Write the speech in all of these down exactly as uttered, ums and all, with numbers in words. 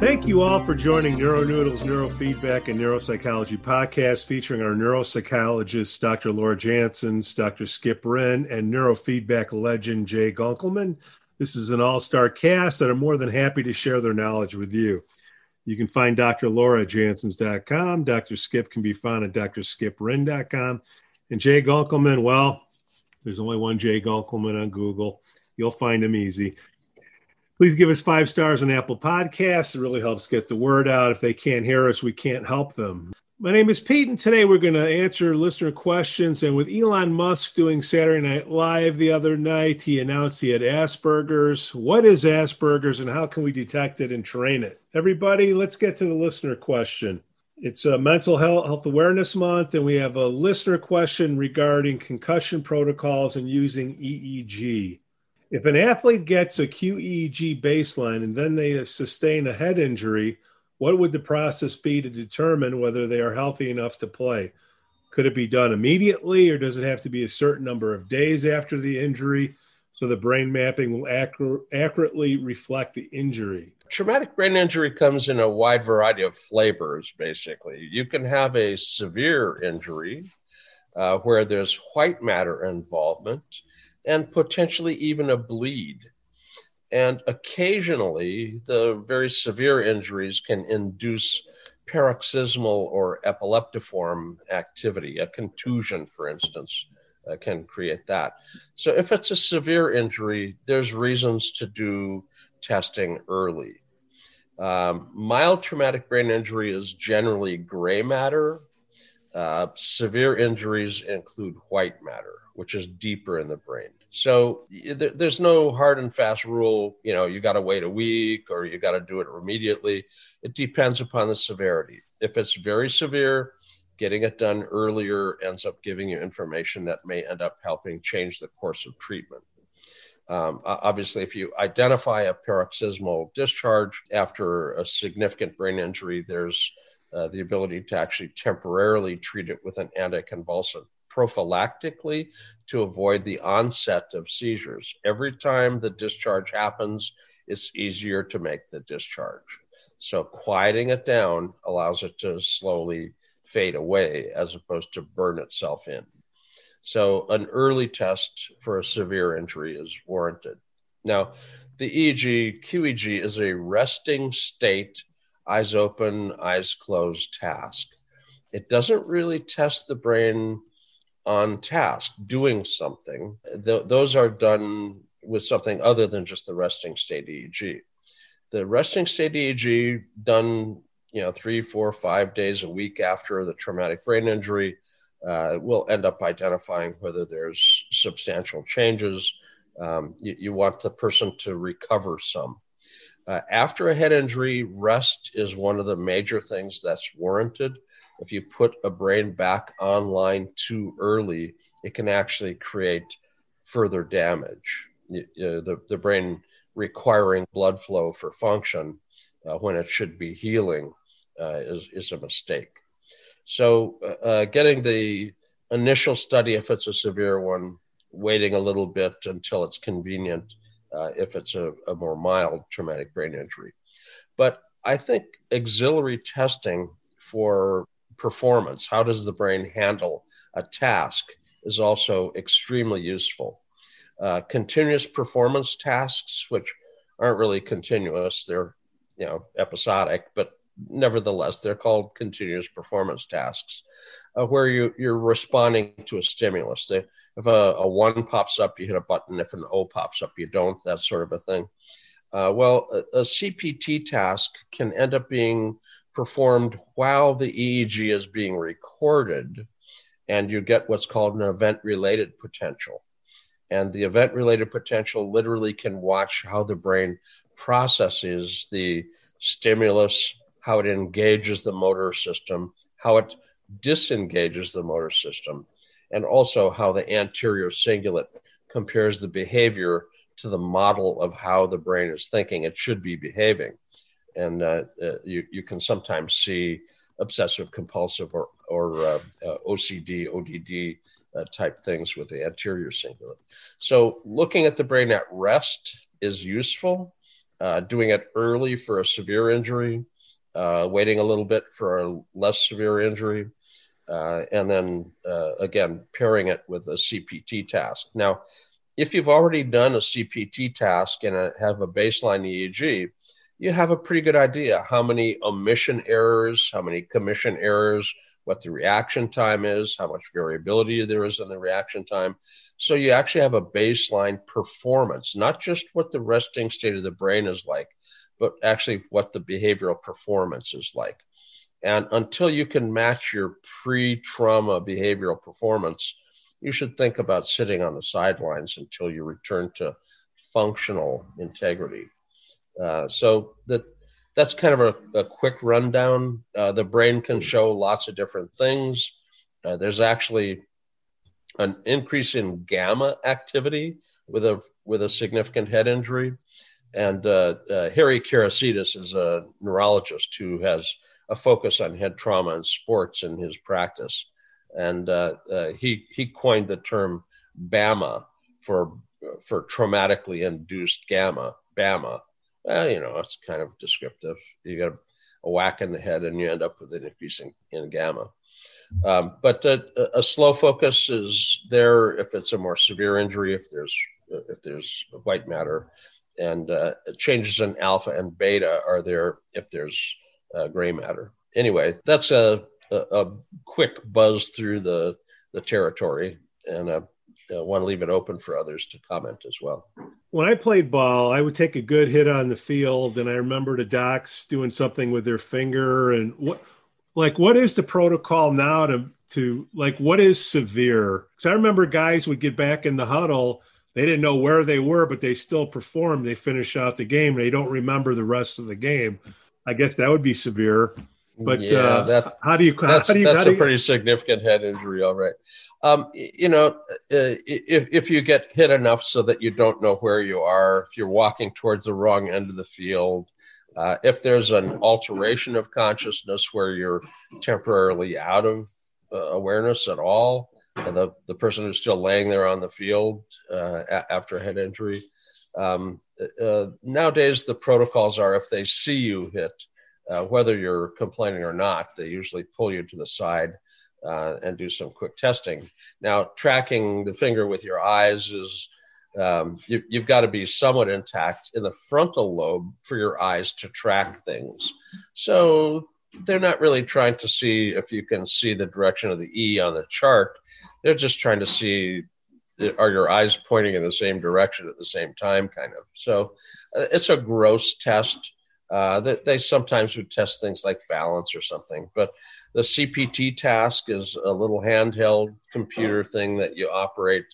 Thank you all for joining NeuroNoodles Neurofeedback and Neuropsychology podcast, featuring our neuropsychologists, Doctor Laura Jansons, Doctor Skip Wren, and neurofeedback legend Jay Gunkelman. This is an all-star cast that are more than happy to share their knowledge with you. You can find Doctor Laura at Jansons dot com. Doctor Skip can be found at D R skip wren dot com. And Jay Gunkelman, well, there's only one Jay Gunkelman on Google. You'll find him easy. Please give us five stars on Apple Podcasts. It really helps get the word out. If they can't hear us, we can't help them. My name is Pete, and today we're going to answer listener questions. And with Elon Musk doing Saturday Night Live the other night, he announced he had Asperger's. What is Asperger's, and how can we detect it and train it? Everybody, let's get to the listener question. It's a Mental Health Awareness Month, and we have a listener question regarding concussion protocols and using E E G. If an athlete gets a qEEG baseline and then they sustain a head injury, what would the process be to determine whether they are healthy enough to play? Could it be done immediately, or does it have to be a certain number of days after the injury so the brain mapping will accru- accurately reflect the injury? Traumatic brain injury comes in a wide variety of flavors, basically. You can have a severe injury uh, where there's white matter involvement and potentially even a bleed. And occasionally, the very severe injuries can induce paroxysmal or epileptiform activity. A contusion, for instance, uh, can create that. So if it's a severe injury, there's reasons to do testing early. Um, mild traumatic brain injury is generally gray matter. Uh, severe injuries include white matter, which is deeper in the brain. So th- there's no hard and fast rule, you know, you got to wait a week or you got to do it immediately. It depends upon the severity. If it's very severe, getting it done earlier ends up giving you information that may end up helping change the course of treatment. Um, obviously, if you identify a paroxysmal discharge after a significant brain injury, there's uh, the ability to actually temporarily treat it with an anticonvulsant prophylactically to avoid the onset of seizures. Every time the discharge happens, it's easier to make the discharge. So quieting it down allows it to slowly fade away as opposed to burn itself in. So an early test for a severe injury is warranted. Now, the E E G, qEEG is a resting state, eyes open, eyes closed task. It doesn't really test the brain on task, doing something. Th- those are done with something other than just the resting state E E G. The resting state E E G done, you know, three, four, five days a week after the traumatic brain injury, Uh, we'll end up identifying whether there's substantial changes. Um, you, you want the person to recover some. Uh, after a head injury, rest is one of the major things that's warranted. If you put a brain back online too early, it can actually create further damage. You, you know, the, the brain requiring blood flow for function uh, when it should be healing uh, is, is a mistake. So uh, getting the initial study, if it's a severe one, waiting a little bit until it's convenient, uh, if it's a, a more mild traumatic brain injury. But I think auxiliary testing for performance, how does the brain handle a task, is also extremely useful. Uh, continuous performance tasks, which aren't really continuous, they're, you know, episodic, but nevertheless, they're called continuous performance tasks, uh, where you, you're responding to a stimulus. They, if a, a one pops up, you hit a button. If an O pops up, you don't, that sort of a thing. Uh, well, a, a C P T task can end up being performed while the E E G is being recorded, and you get what's called an event-related potential. And the event-related potential literally can watch how the brain processes the stimulus, how it engages the motor system, how it disengages the motor system, and also how the anterior cingulate compares the behavior to the model of how the brain is thinking it should be behaving. And uh, uh, you, you can sometimes see obsessive compulsive or, or uh, uh, O C D, O D D uh, type things with the anterior cingulate. So looking at the brain at rest is useful. Uh, doing it early for a severe injury, uh, waiting a little bit for a less severe injury, uh, and then uh, again, pairing it with a C P T task. Now, if you've already done a C P T task and a, have a baseline E E G, you have a pretty good idea how many omission errors, how many commission errors, what the reaction time is, how much variability there is in the reaction time. So you actually have a baseline performance, not just what the resting state of the brain is like, but actually what the behavioral performance is like. And until you can match your pre-trauma behavioral performance, you should think about sitting on the sidelines until you return to functional integrity. Uh, so that that's kind of a, a quick rundown. Uh, the brain can show lots of different things. Uh, there's actually an increase in gamma activity with a with a significant head injury. And uh, uh, Harry Kerasidis is a neurologist who has a focus on head trauma and sports in his practice. And uh, uh, he he coined the term BAMA for for traumatically induced gamma, BAMA. Well, you know, it's kind of descriptive. You get a, a whack in the head and you end up with an increase in, in gamma. Um, but a, a slow focus is there if it's a more severe injury, if there's if there's white matter, and uh, changes in alpha and beta are there if there's uh, gray matter. Anyway, that's a, a, a quick buzz through the, the territory, and a I want to leave it open for others to comment as well. When I played ball, I would take a good hit on the field, and I remember the docs doing something with their finger. And what, like, what is the protocol now to, to like, what is severe? Because I remember guys would get back in the huddle. They didn't know where they were, but they still performed. They finish out the game. They don't remember the rest of the game. I guess that would be severe. But yeah, uh, that, how do you? How that's do you, that's how do you, a pretty significant head injury, all right. Um, you know, uh, if if you get hit enough so that you don't know where you are, if you're walking towards the wrong end of the field, uh, if there's an alteration of consciousness where you're temporarily out of uh, awareness at all, and the the person who's still laying there on the field uh, a- after a head injury, um, uh, nowadays the protocols are if they see you hit. Uh, whether you're complaining or not, they usually pull you to the side uh, and do some quick testing. Now, tracking the finger with your eyes is, um, you, you've got to be somewhat intact in the frontal lobe for your eyes to track things. So they're not really trying to see if you can see the direction of the E on the chart. They're just trying to see, are your eyes pointing in the same direction at the same time, kind of. So uh, it's a gross test. Uh, they, they sometimes would test things like balance or something, but the C P T task is a little handheld computer thing that you operate.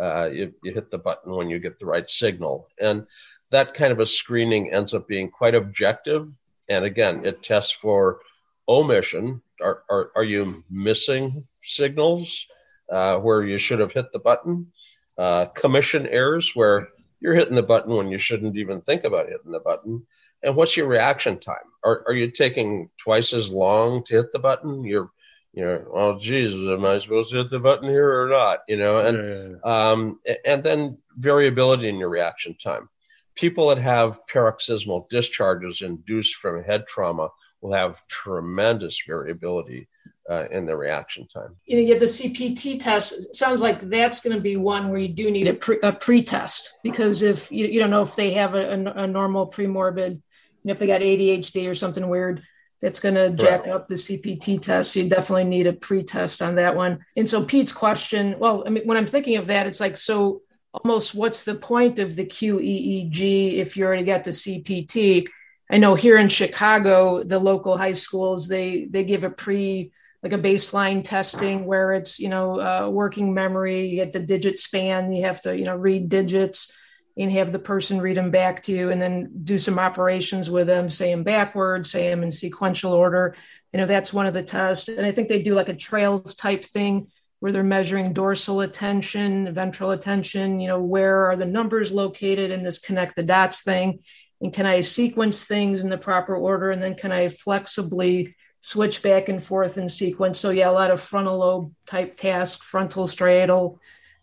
Uh, you, you hit the button when you get the right signal. And that kind of a screening ends up being quite objective. And again, it tests for omission. Are, are, are you missing signals uh, where you should have hit the button? Uh, commission errors where you're hitting the button when you shouldn't even think about hitting the button. And what's your reaction time? Are are you taking twice as long to hit the button? You're, you know, oh, geez, am I supposed to hit the button here or not? You know, and yeah, yeah, yeah. Um, and then variability in your reaction time. People that have paroxysmal discharges induced from head trauma will have tremendous variability uh, in their reaction time. You know, yeah, the C P T test sounds like that's going to be one where you do need a, pre- a pre-test because if you, you don't know if they have a, a, a normal premorbid. And if they got A D H D or something weird, that's going to jack up the C P T test. So you definitely need a pre-test on that one. And so Pete's question, well, I mean, when I'm thinking of that, it's like, so almost what's the point of the Q E E G if you already got the C P T? I know here in Chicago, the local high schools, they, they give a pre like a baseline testing where it's, you know, uh, working memory, you get the digit span, you have to, you know, read digits and have the person read them back to you and then do some operations with them, say them backwards, say them in sequential order. You know, that's one of the tests. And I think they do like a trails type thing where they're measuring dorsal attention, ventral attention, you know, where are the numbers located in this connect the dots thing? And can I sequence things in the proper order? And then can I flexibly switch back and forth in sequence? So yeah, a lot of frontal lobe type tasks, frontal striatal,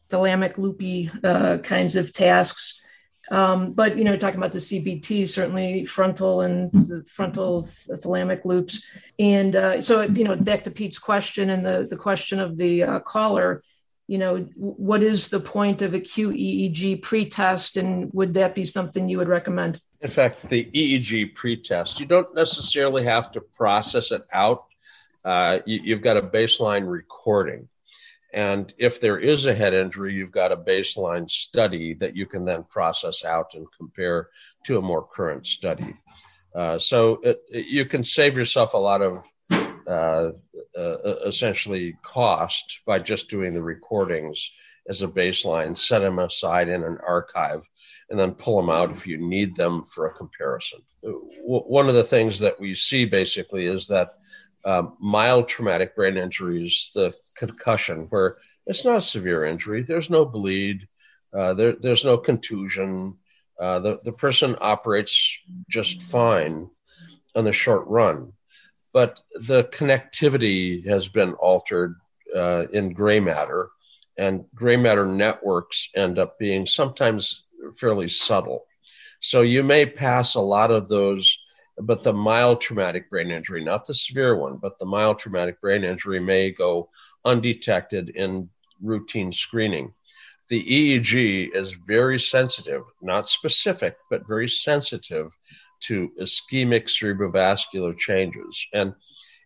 thalamic loopy uh, kinds of tasks. Um, but, you know, talking about the C B T, certainly frontal and the frontal thalamic loops. And uh, so, you know, back to Pete's question and the, the question of the uh, caller, you know, what is the point of a q E E G pretest? And would that be something you would recommend? In fact, the E E G pretest, you don't necessarily have to process it out. Uh, you, you've got a baseline recording. And if there is a head injury, you've got a baseline study that you can then process out and compare to a more current study. Uh, so it, it, you can save yourself a lot of uh, uh, essentially cost by just doing the recordings as a baseline, set them aside in an archive, and then pull them out if you need them for a comparison. One of the things that we see basically is that Um, mild traumatic brain injuries, the concussion, where it's not a severe injury, there's no bleed, uh, there, there's no contusion, uh, the, the person operates just fine on the short run. But the connectivity has been altered uh, in gray matter, and gray matter networks end up being sometimes fairly subtle. So you may pass a lot of those. But the mild traumatic brain injury, not the severe one, but the mild traumatic brain injury may go undetected in routine screening. The E E G is very sensitive, not specific, but very sensitive to ischemic cerebrovascular changes. And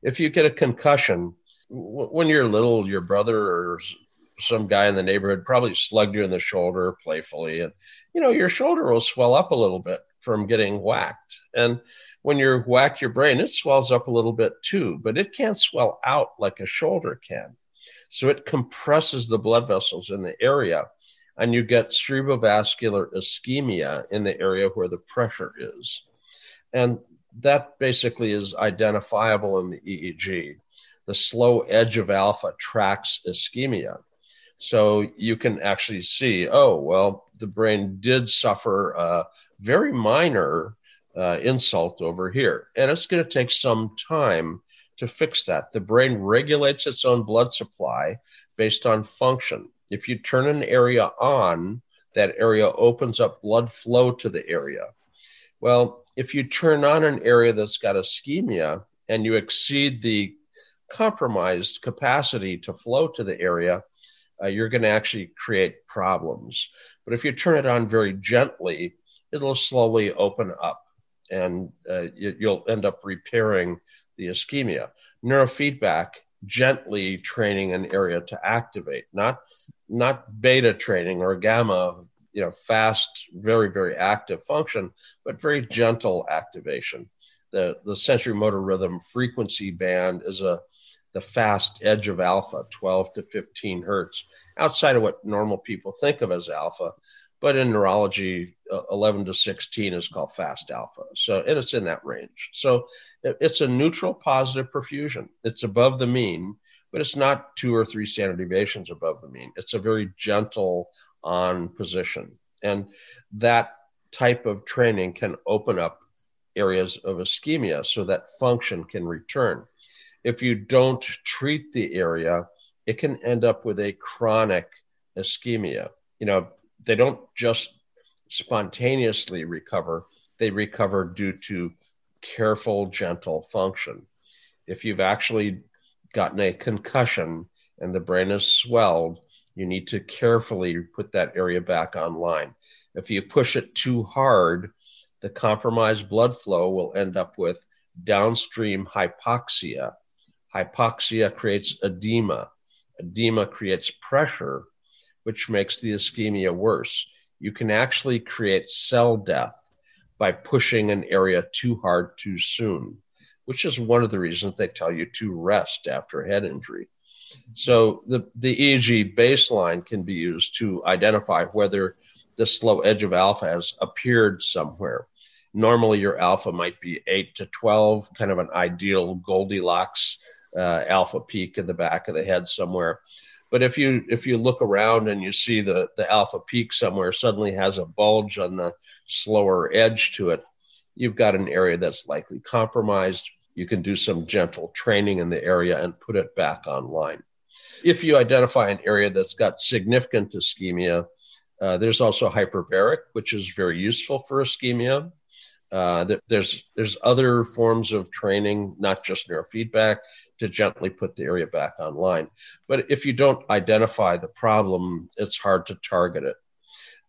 if you get a concussion, w- when you're little, your brother or some guy in the neighborhood probably slugged you in the shoulder playfully. And, you know, your shoulder will swell up a little bit from getting whacked. And when you whack your brain, it swells up a little bit too, but it can't swell out like a shoulder can. So it compresses the blood vessels in the area, and you get cerebrovascular ischemia in the area where the pressure is. And that basically is identifiable in the E E G. The slow edge of alpha tracks ischemia. So you can actually see, oh, well, the brain did suffer a very minor uh, insult over here. And it's going to take some time to fix that. The brain regulates its own blood supply based on function. If you turn an area on, that area opens up blood flow to the area. Well, if you turn on an area that's got ischemia and you exceed the compromised capacity to flow to the area, Uh, you're going to actually create problems. But if you turn it on very gently, it'll slowly open up and uh, you, you'll end up repairing the ischemia. Neurofeedback, gently training an area to activate, not, not beta training or gamma, you know, fast, very, very active function, but very gentle activation. The, the sensory motor rhythm frequency band is a the fast edge of alpha, twelve to fifteen hertz, outside of what normal people think of as alpha. But in neurology, uh, eleven to sixteen is called fast alpha. So, and it's in that range. So it, it's a neutral positive perfusion. It's above the mean, but it's not two or three standard deviations above the mean. It's a very gentle on position. And that type of training can open up areas of ischemia so that function can return. If you don't treat the area, it can end up with a chronic ischemia. You know, they don't just spontaneously recover. They recover due to careful, gentle function. If you've actually gotten a concussion and the brain is swelled, you need to carefully put that area back online. If you push it too hard, the compromised blood flow will end up with downstream hypoxia. Hypoxia creates edema. Edema creates pressure, which makes the ischemia worse. You can actually create cell death by pushing an area too hard too soon, which is one of the reasons they tell you to rest after head injury. So the, the E E G baseline can be used to identify whether the slow edge of alpha has appeared somewhere. Normally, your alpha might be eight to twelve, kind of an ideal Goldilocks uh, alpha peak in the back of the head somewhere. But if you if you look around and you see the, the alpha peak somewhere suddenly has a bulge on the slower edge to it, you've got an area that's likely compromised. You can do some gentle training in the area and put it back online. If you identify an area that's got significant ischemia, uh, there's also hyperbaric, which is very useful for ischemia. Uh, there's there's other forms of training, not just neurofeedback, to gently put the area back online. But if you don't identify the problem, it's hard to target it.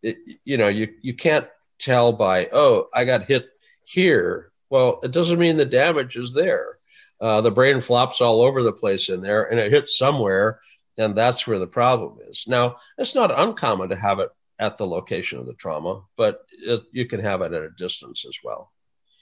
it you know, you, you can't tell by, oh, I got hit here. Well, it doesn't mean the damage is there. Uh, the brain flops all over the place in there, and it hits somewhere, and that's where the problem is. Now, it's not uncommon to have it at the location of the trauma, but it, you can have it at a distance as well.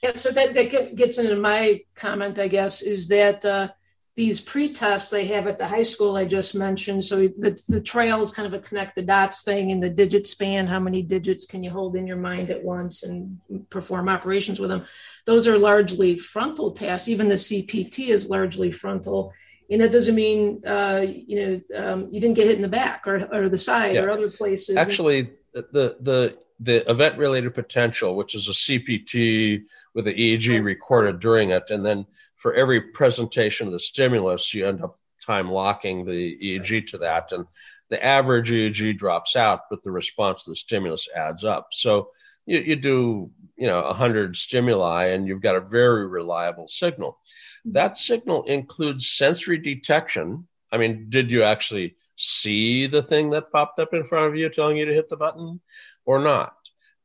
Yeah, so that, that gets into my comment, I guess, is that uh, these pre-tests they have at the high school I just mentioned, so the, the trail is kind of a connect the dots thing in the digit span, how many digits can you hold in your mind at once and perform operations with them. Those are largely frontal tasks. Even the C P T is largely frontal. And that doesn't mean, uh, you know, um, you didn't get hit in the back or, or the side yeah. or other places. Actually, the the the event-related potential, which is a C P T with the E E G okay. recorded during it, and then for every presentation of the stimulus, you end up time locking the E E G right. to that. And the average E E G drops out, but the response to the stimulus adds up. So you, you do, you know, one hundred stimuli, and you've got a very reliable signal. That signal includes sensory detection. I mean, did you actually see the thing that popped up in front of you telling you to hit the button or not?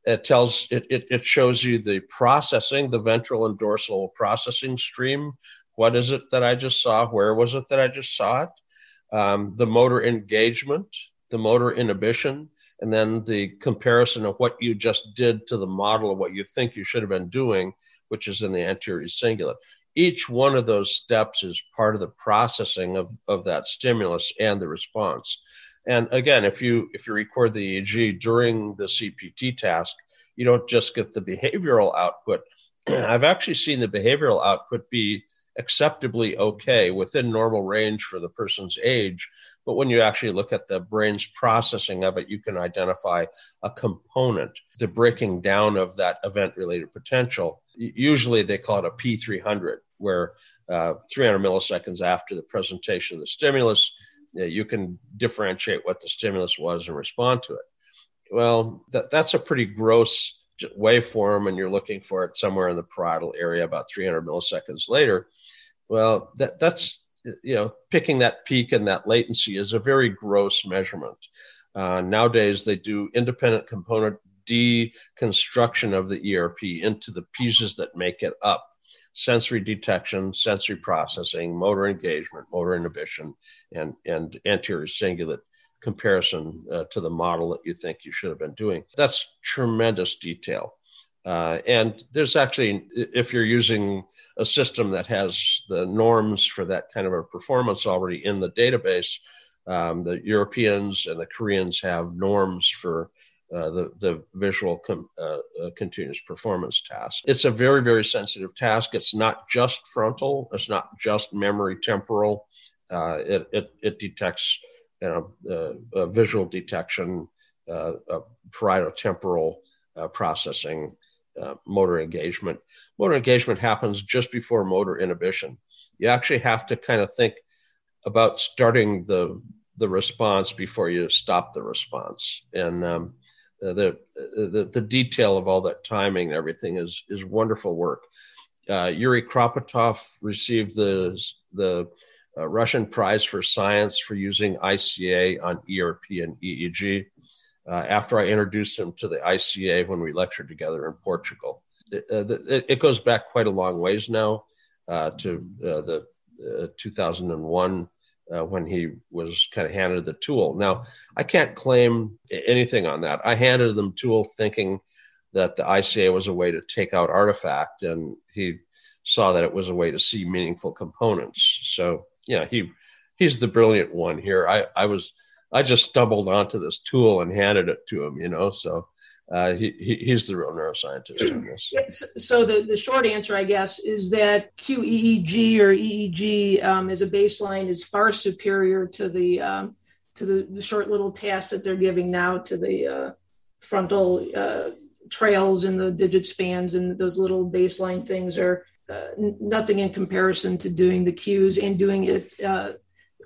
It tells it, it, it shows you the processing, the ventral and dorsal processing stream. What is it that I just saw? Where was it that I just saw it? Um, the motor engagement, the motor inhibition, and then the comparison of what you just did to the model of what you think you should have been doing, which is in the anterior cingulate. Each one of those steps is part of the processing of, of that stimulus and the response. And again, if you if you record the E E G during the C P T task, you don't just get the behavioral output. I've actually seen the behavioral output be acceptably okay within normal range for the person's age. But when you actually look at the brain's processing of it, you can identify a component, the breaking down of that event-related potential. Usually they call it a P three hundred, where uh, three hundred milliseconds after the presentation of the stimulus, you can differentiate what the stimulus was and respond to it. Well, that, that's a pretty gross waveform, and you're looking for it somewhere in the parietal area about three hundred milliseconds later. Well, that that's, you know, picking that peak and that latency is a very gross measurement. Uh, nowadays, they do independent component deconstruction of the E R P into the pieces that make it up: sensory detection, sensory processing, motor engagement, motor inhibition, and, and anterior cingulate comparison uh, to the model that you think you should have been doing. That's tremendous detail. Uh, and there's actually, if you're using a system that has the norms for that kind of a performance already in the database, um, the Europeans and the Koreans have norms for Uh, the, the visual com, uh, uh, continuous performance task. It's a very, very sensitive task. It's not just frontal. It's not just memory temporal. Uh, it, it, it detects, you know, uh, uh, visual detection, uh, uh, parietal-temporal uh, processing, uh, motor engagement. Motor engagement happens just before motor inhibition. You actually have to kind of think about starting the the response before you stop the response. And um, the, the the detail of all that timing and everything is is wonderful work. Uh, Juri Kropotov received the the uh, Russian Prize for Science for using I C A on E R P and E E G. Uh, after I introduced him to the I C A when we lectured together in Portugal, it, uh, it, it goes back quite a long ways now uh, to uh, the uh, two thousand one. Uh, when he was kind of handed the tool. Now, I can't claim anything on that. I handed them tool thinking that the I C A was a way to take out artifact, and he saw that it was a way to see meaningful components. So yeah, he he's the brilliant one here. I, I was I just stumbled onto this tool and handed it to him, you know. So uh, he, he he's the real neuroscientist in this. So the, the short answer, I guess, is that qEEG or E E G um, as a baseline is far superior to the um, to the, the short little tasks that they're giving now to the uh, frontal uh, trails and the digit spans, and those little baseline things are uh, n- nothing in comparison to doing the cues and doing it uh,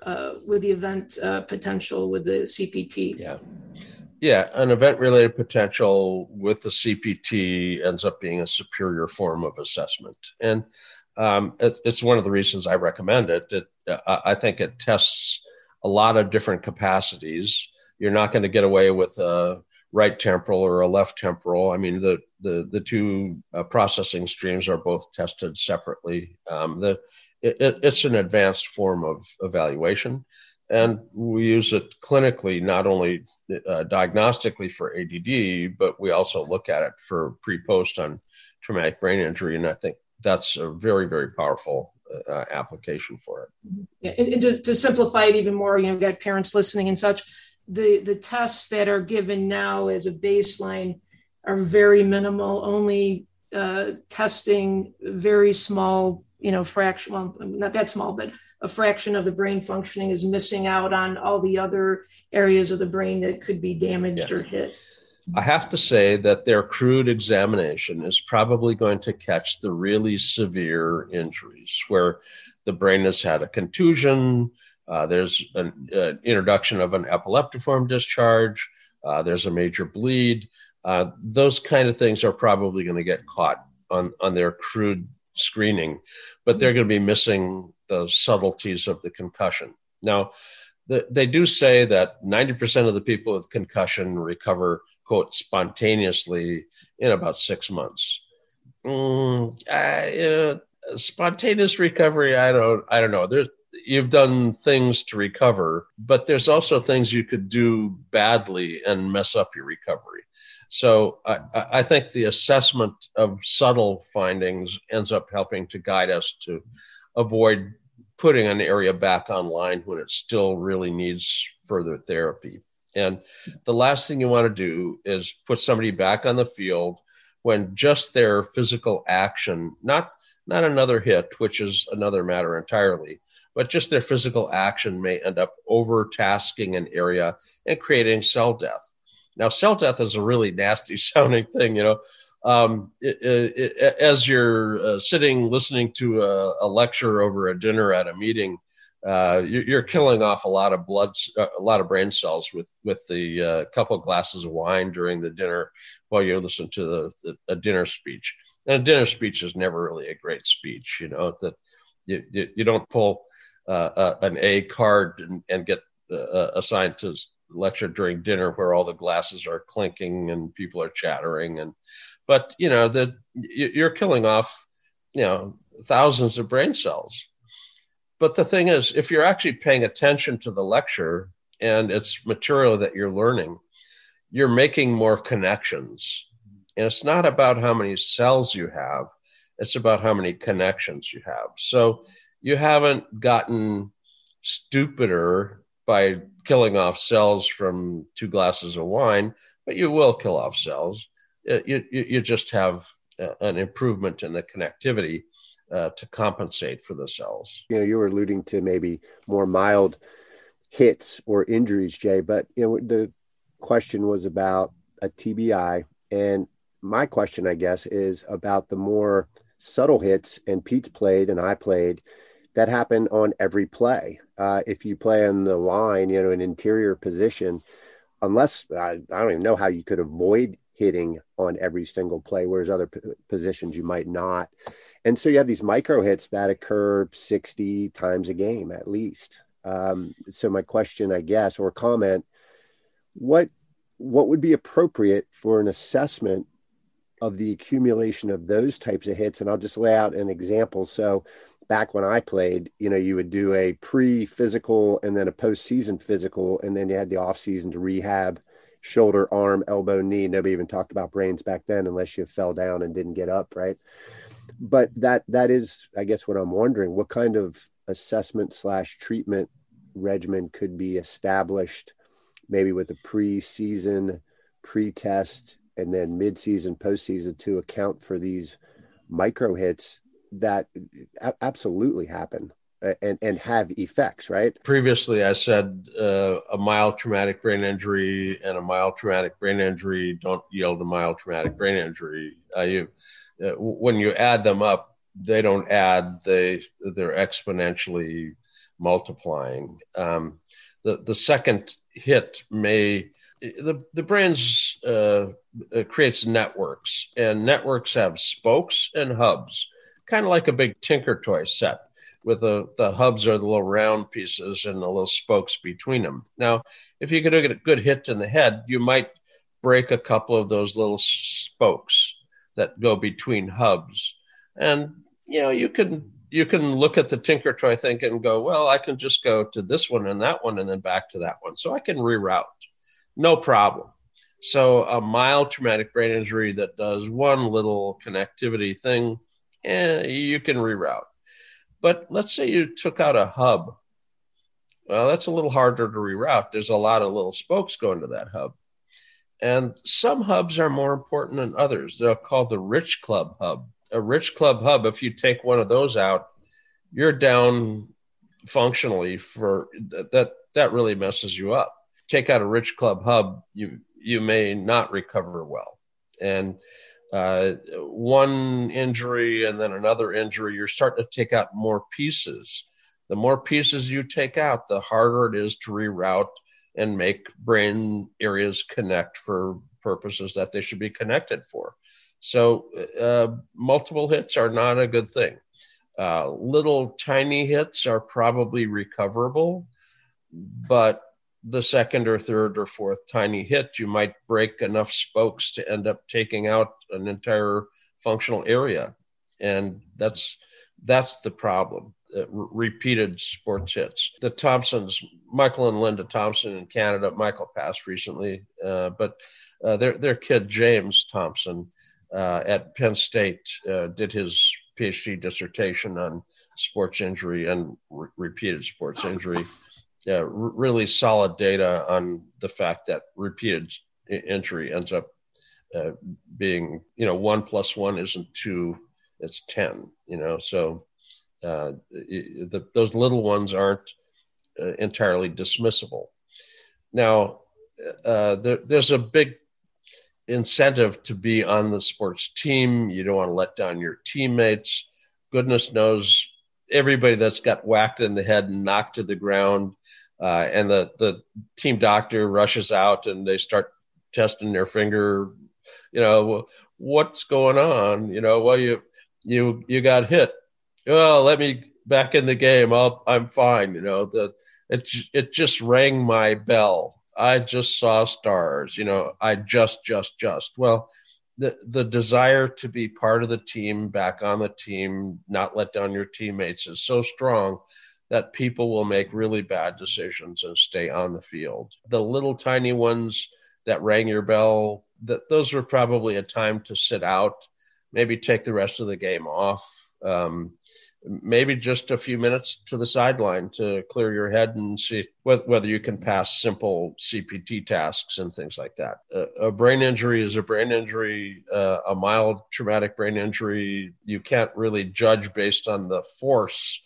uh, with the event uh, potential with the C P T. Yeah. Yeah. An event related potential with the C P T ends up being a superior form of assessment. And um, it's, it's one of the reasons I recommend it. it uh, I think it tests a lot of different capacities. You're not going to get away with a right temporal or a left temporal. I mean, the the the two uh, processing streams are both tested separately. Um, the it, it's an advanced form of evaluation, and we use it clinically, not only uh, diagnostically for A D D, but we also look at it for pre-post on traumatic brain injury. And I think that's a very, very powerful uh, application for it. Yeah, and, and to, to simplify it even more, you know, we've got parents listening and such. The, the tests that are given now as a baseline are very minimal, only uh, testing very small, you know, fraction, well, not that small, but a fraction of the brain functioning is missing out on all the other areas of the brain that could be damaged yeah. or hit. I have to say that their crude examination is probably going to catch the really severe injuries where the brain has had a contusion. Uh, there's an uh, introduction of an epileptiform discharge. Uh, there's a major bleed. Uh, those kind of things are probably going to get caught on, on their crude screening, but they're going to be missing the subtleties of the concussion. Now, the, they do say that ninety percent of the people with concussion recover, quote, spontaneously in about six months. Mm, I, uh, spontaneous recovery, I don't, I don't know. There's, You've done things to recover, but there's also things you could do badly and mess up your recovery. So I, I think the assessment of subtle findings ends up helping to guide us to avoid putting an area back online when it still really needs further therapy. And the last thing you want to do is put somebody back on the field when just their physical action, not, not another hit, which is another matter entirely, but just their physical action may end up overtasking an area and creating cell death. Now, cell death is a really nasty sounding thing, you know. Um, it, it, it, as you're uh, sitting, listening to a, a lecture over a dinner at a meeting, uh, you, you're killing off a lot of blood, a lot of brain cells with with the uh, couple of glasses of wine during the dinner while you listen to the, the a dinner speech. And a dinner speech is never really a great speech, you know. That you, you, you don't pull Uh, uh, an A card and, and get uh, assigned to lecture during dinner where all the glasses are clinking and people are chattering. And, but you know, that you're killing off, you know, thousands of brain cells. But the thing is, if you're actually paying attention to the lecture and it's material that you're learning, you're making more connections. And it's not about how many cells you have. It's about how many connections you have. So you haven't gotten stupider by killing off cells from two glasses of wine, but you will kill off cells. You, you, you just have an improvement in the connectivity uh, to compensate for the cells. You know, you were alluding to maybe more mild hits or injuries, Jay, but you know, the question was about a T B I. And my question, I guess, is about the more subtle hits, and Pete's played and I played, that happen on every play. Uh, if you play on the line, you know, an interior position, unless I, I don't even know how you could avoid hitting on every single play, whereas other p- positions you might not. And so you have these micro hits that occur sixty times a game at least. Um, so my question, I guess, or comment, what what would be appropriate for an assessment of the accumulation of those types of hits? And I'll just lay out an example. So back when I played, you know, you would do a pre-physical and then a postseason physical, and then you had the off-season to rehab, shoulder, arm, elbow, knee. Nobody even talked about brains back then unless you fell down and didn't get up, right? But that that is, I guess, what I'm wondering, what kind of assessment slash treatment regimen could be established, maybe with a pre-season, pre-test, and then mid-season, post-season, to account for these micro hits that a- absolutely happen and, and have effects, right? Previously, I said uh, a mild traumatic brain injury and a mild traumatic brain injury don't yield a mild traumatic brain injury. Uh, you, uh, when you add them up, they don't add, they, they're exponentially multiplying. Um, the, the second hit may... The the brain's uh, creates networks, and networks have spokes and hubs, kind of like a big Tinker Toy set, with the, the hubs are the little round pieces and the little spokes between them. Now, if you could get a good hit in the head, you might break a couple of those little spokes that go between hubs. And, you know, you can you can look at the Tinker Toy thing and go, well, I can just go to this one and that one and then back to that one. So I can reroute. No problem. So a mild traumatic brain injury that does one little connectivity thing, eh, you can reroute. But let's say you took out a hub. Well, that's a little harder to reroute. There's a lot of little spokes going to that hub. And some hubs are more important than others. They're called the Rich Club hub. A Rich Club hub, if you take one of those out, you're down functionally for that. That, that really messes you up. Take out a Rich Club hub, you you may not recover well. And uh, one injury and then another injury, you're starting to take out more pieces. The more pieces you take out, the harder it is to reroute and make brain areas connect for purposes that they should be connected for. So uh, multiple hits are not a good thing. Uh, little tiny hits are probably recoverable, but the second or third or fourth tiny hit, you might break enough spokes to end up taking out an entire functional area. And that's that's the problem, uh, re- repeated sports hits. The Thompsons, Michael and Linda Thompson in Canada, Michael passed recently, uh, but uh, their, their kid, James Thompson, uh, at Penn State, uh, did his PhD dissertation on sports injury and re- repeated sports injury. Yeah, really solid data on the fact that repeated injury ends up uh, being, you know, one plus one isn't two, it's ten, you know. So uh, the, those little ones aren't uh, entirely dismissible. Now, uh, there, there's a big incentive to be on the sports team. You don't want to let down your teammates. Goodness knows everybody that's got whacked in the head and knocked to the ground, uh, and the, the team doctor rushes out and they start testing their finger, you know, what's going on? You know, well, you, you, you got hit. Oh, let me back in the game. I'll, I'm fine. You know, the, it, it just rang my bell. I just saw stars, you know, I just, just, just, well, The, the desire to be part of the team, back on the team, not let down your teammates is so strong that people will make really bad decisions and stay on the field. The little tiny ones that rang your bell, that those were probably a time to sit out, maybe take the rest of the game off, um, maybe just a few minutes to the sideline to clear your head and see whether you can pass simple C P T tasks and things like that. A brain injury is a brain injury, uh, a mild traumatic brain injury. You can't really judge based on the force,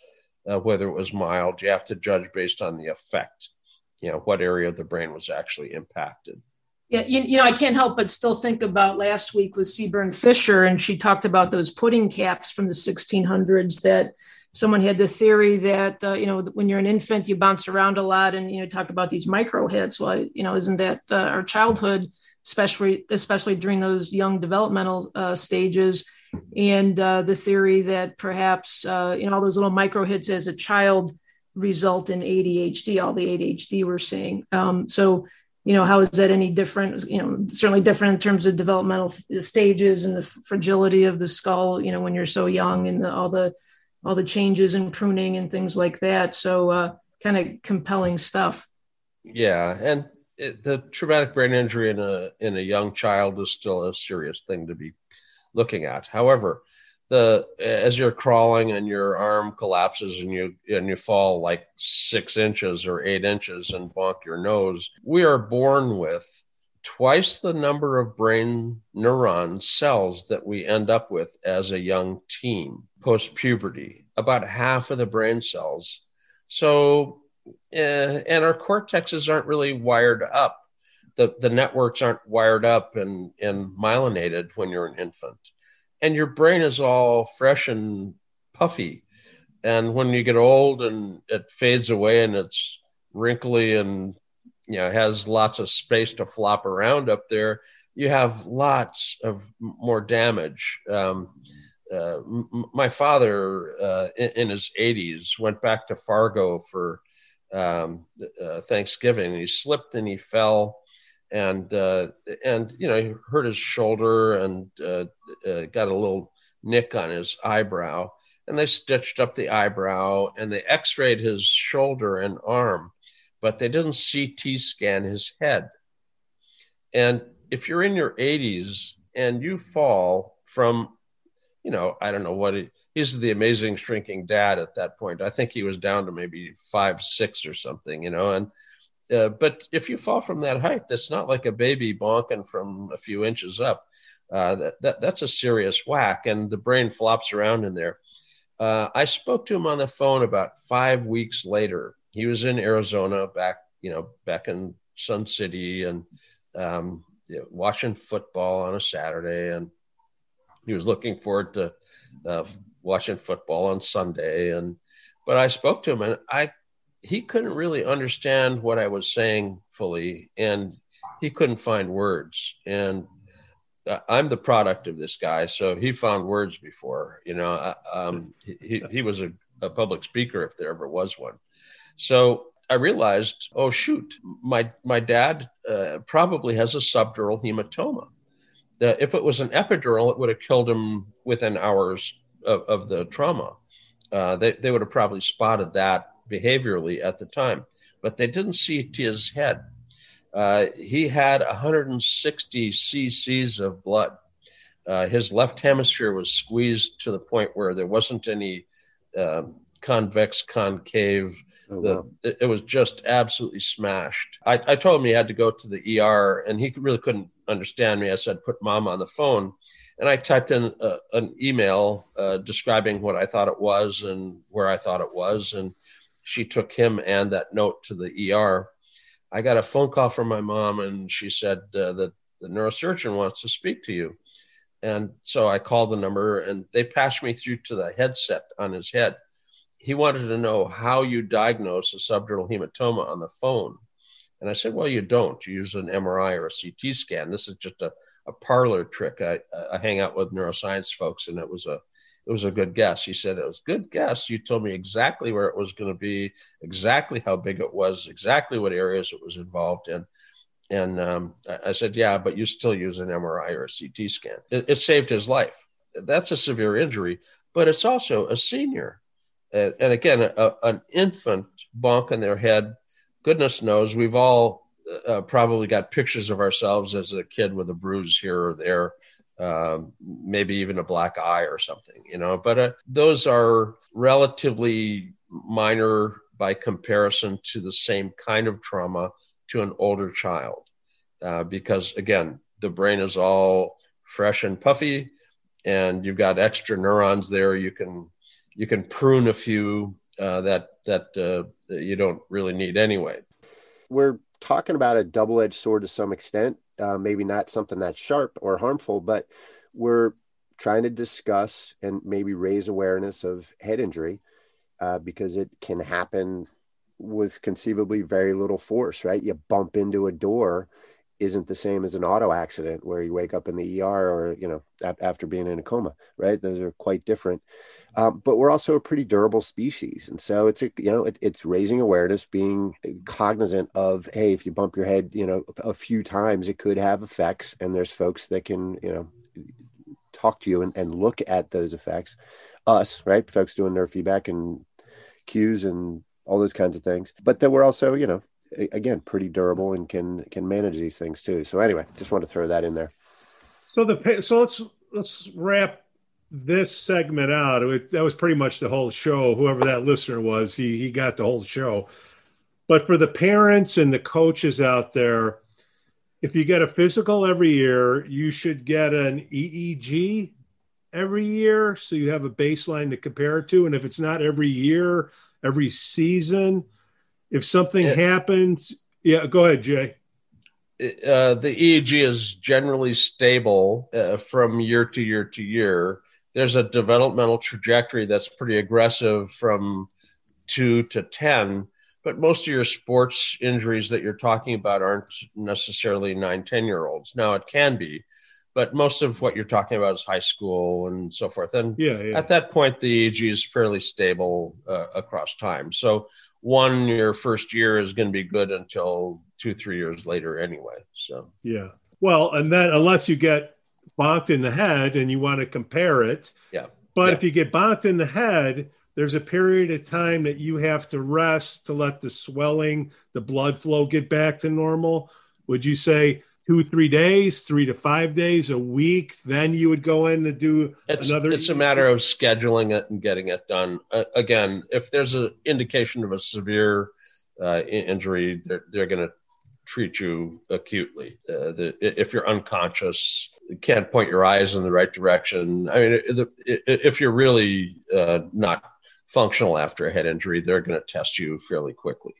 uh, whether it was mild. You have to judge based on the effect, you know, what area of the brain was actually impacted. Yeah, you, you know, I can't help but still think about last week with Seaburn Fisher, and she talked about those pudding caps from the sixteen hundreds that someone had the theory that, uh, you know, when you're an infant, you bounce around a lot and, you know, talk about these micro hits. Well, you know, isn't that uh, our childhood, especially especially during those young developmental uh, stages, and uh, the theory that perhaps, uh, you know, all those little micro hits as a child result in A D H D, all the A D H D we're seeing. Um, so You know, how is that any different? You know, certainly different in terms of developmental f- stages and the fragility of the skull, you know, when you're so young, and the, all the all the changes in pruning and things like that. So uh, kind of compelling stuff. Yeah. And it, the traumatic brain injury in a in a young child is still a serious thing to be looking at. However, the as you're crawling and your arm collapses and you and you fall like six inches or eight inches and bonk your nose, we are born with twice the number of brain neuron cells that we end up with as a young teen post-puberty, about half of the brain cells. So, and our cortexes aren't really wired up. The, the networks aren't wired up and, and myelinated when you're an infant. And your brain is all fresh and puffy. And when you get old and it fades away and it's wrinkly and, you know, has lots of space to flop around up there, you have lots of more damage. Um, uh, m- my father uh, in, in his eighties went back to Fargo for um, uh, Thanksgiving. He slipped and he fell. And, uh, and you know, he hurt his shoulder and uh, uh, got a little nick on his eyebrow. And they stitched up the eyebrow and they x-rayed his shoulder and arm, but they didn't C T scan his head. And if you're in your eighties and you fall from, you know, I don't know what, he, he's the amazing shrinking dad at that point. I think he was down to maybe five, six or something, you know, and Uh, but if you fall from that height, that's not like a baby bonking from a few inches up. Uh, that, that that's a serious whack, and the brain flops around in there. Uh, I spoke to him on the phone about five weeks later. He was in Arizona, back you know back in Sun City, and um, you know, watching football on a Saturday, and he was looking forward to uh, watching football on Sunday. And but I spoke to him, and I. He couldn't really understand what I was saying fully, and he couldn't find words. And I'm the product of this guy, so he found words before. You know, um, he he was a, a public speaker if there ever was one. So I realized, oh shoot, my my dad uh, probably has a subdural hematoma. Uh, if it was an epidural, it would have killed him within hours of, of the trauma. Uh, they they would have probably spotted that behaviorally at the time, but they didn't see it to his head. Uh, he had one hundred sixty cc's of blood. Uh, his left hemisphere was squeezed to the point where there wasn't any uh, convex, concave. Oh, wow. The, it was just absolutely smashed. I, I told him he had to go to the E R, and he really couldn't understand me. I said, put mom on the phone. And I typed in a, an email uh, describing what I thought it was and where I thought it was. And she took him and that note to the E R. I got a phone call from my mom, and she said uh, that the neurosurgeon wants to speak to you. And so I called the number, and they passed me through to the headset on his head. He wanted to know how you diagnose a subdural hematoma on the phone. And I said, well, you don't. You use an M R I or a C T scan. This is just a, a parlor trick. I, I hang out with neuroscience folks, and it was a It was a good guess. He said, it was a good guess. You told me exactly where it was going to be, exactly how big it was, exactly what areas it was involved in. And um, I said, yeah, but you still use an M R I or a C T scan. It, it saved his life. That's a severe injury, but it's also a senior. And, and again, a, an infant bonking their head. Goodness knows we've all uh, probably got pictures of ourselves as a kid with a bruise here or there. Um, maybe even a black eye or something, you know, but uh, those are relatively minor by comparison to the same kind of trauma to an older child. Uh, because again, the brain is all fresh and puffy, and you've got extra neurons there. You can, you can prune a few uh, that, that uh, you don't really need anyway. We're talking about a double-edged sword to some extent. Uh, maybe not something that's sharp or harmful, but we're trying to discuss and maybe raise awareness of head injury uh, because it can happen with conceivably very little force, right? You bump into a door isn't the same as an auto accident where you wake up in the E R or, you know, ap- after being in a coma, right? Those are quite different. Um, but we're also a pretty durable species. And so it's, a, you know, it, it's raising awareness, being cognizant of, hey, if you bump your head, you know, a few times, it could have effects. And there's folks that can, you know, talk to you and, and look at those effects. Us, right? Folks doing neurofeedback and cues and all those kinds of things. But that we're also, you know, again, pretty durable and can can manage these things too. So anyway, just want to throw that in there. So the so let's let's wrap this segment out, it, that was pretty much the whole show. Whoever that listener was, he he got the whole show. But for the parents and the coaches out there, if you get a physical every year, you should get an E E G every year, so you have a baseline to compare it to. And if it's not every year, every season, if something it, happens, yeah, go ahead, Jay. Uh, the E E G is generally stable uh, from year to year to year. There's a developmental trajectory that's pretty aggressive from two to ten, but most of your sports injuries that you're talking about aren't necessarily nine, ten-year-olds. Now, it can be, but most of what you're talking about is high school and so forth. And yeah, yeah. at that point, the E E G is fairly stable uh, across time. So one, your first year is going to be good until two, three years later anyway. So yeah. Well, and then unless you get bonked in the head and you want to compare it. Yeah. But yeah. if you get bonked in the head, there's a period of time that you have to rest to let the swelling, the blood flow get back to normal. Would you say two, three days, three to five days, a week? Then you would go in to do it's, another. It's a matter of scheduling it and getting it done. Uh, again, if there's an indication of a severe uh, injury, they're, they're going to treat you acutely. Uh, the, if you're unconscious, you can't point your eyes in the right direction. I mean, the, if you're really uh, not functional after a head injury, they're going to test you fairly quickly.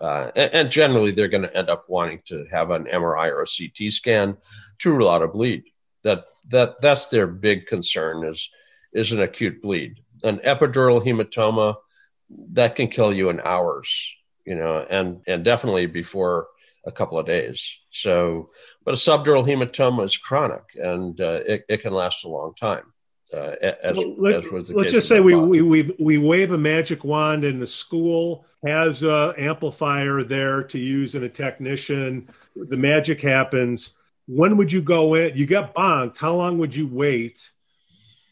Uh, and, and generally, they're going to end up wanting to have an M R I or a C T scan to rule out a bleed. That that that's their big concern is, is an acute bleed. An epidural hematoma, that can kill you in hours, you know, and, and definitely before a couple of days. So, but a subdural hematoma is chronic and uh, it, it can last a long time. Uh, as, well, let, as was the let's just say we, we, we, we wave a magic wand and the school has an amplifier there to use and a technician. The magic happens. When would you go in? You got bonked. How long would you wait?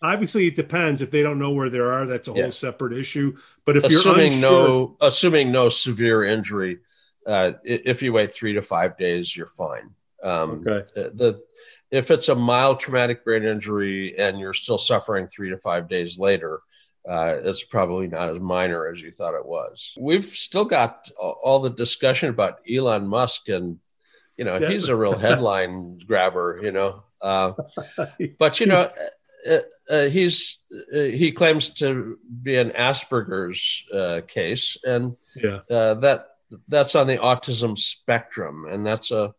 Obviously, it depends. If they don't know where they are, that's a yeah. whole separate issue. But if assuming you're unsure, no, assuming no severe injury, Uh, if you wait three to five days, you're fine. Um, okay. The if it's a mild traumatic brain injury and you're still suffering three to five days later, uh, it's probably not as minor as you thought it was. We've still got all the discussion about Elon Musk, and you know he's a real headline grabber. You know, uh, but you know uh, uh, he's uh, he claims to be an Asperger's uh, case, and yeah. uh, that. That's on the autism spectrum, and that's a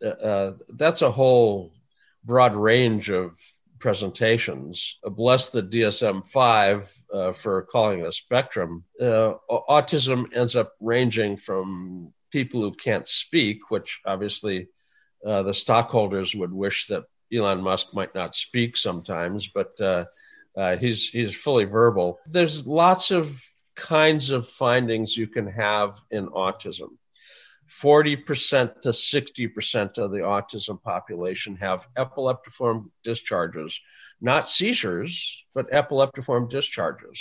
uh, that's a whole broad range of presentations. Bless the D S M five uh, for calling it a spectrum. Uh, autism ends up ranging from people who can't speak, which obviously uh, the stockholders would wish that Elon Musk might not speak sometimes, but uh, uh, he's he's fully verbal. There's lots of kinds of findings you can have in autism. forty percent to sixty percent of the autism population have epileptiform discharges, not seizures, but epileptiform discharges.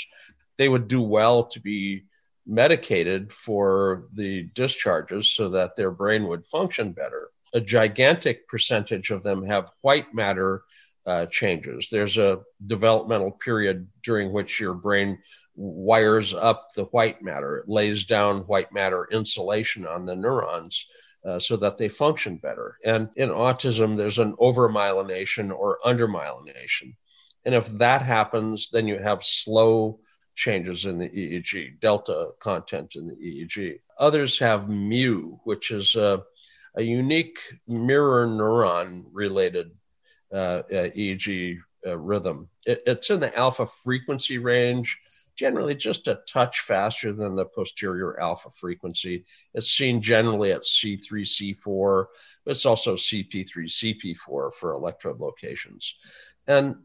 They would do well to be medicated for the discharges so that their brain would function better. A gigantic percentage of them have white matter uh, changes. There's a developmental period during which your brain wires up the white matter. It lays down white matter insulation on the neurons uh, so that they function better. And in autism, there's an overmyelination or undermyelination. And if that happens, then you have slow changes in the E E G, delta content in the E E G. Others have mu, which is a, a unique mirror neuron-related uh, uh, E E G uh, rhythm. It, it's in the alpha frequency range, generally just a touch faster than the posterior alpha frequency. It's seen generally at C three, C four, but it's also C P three, C P four for electroblocations. And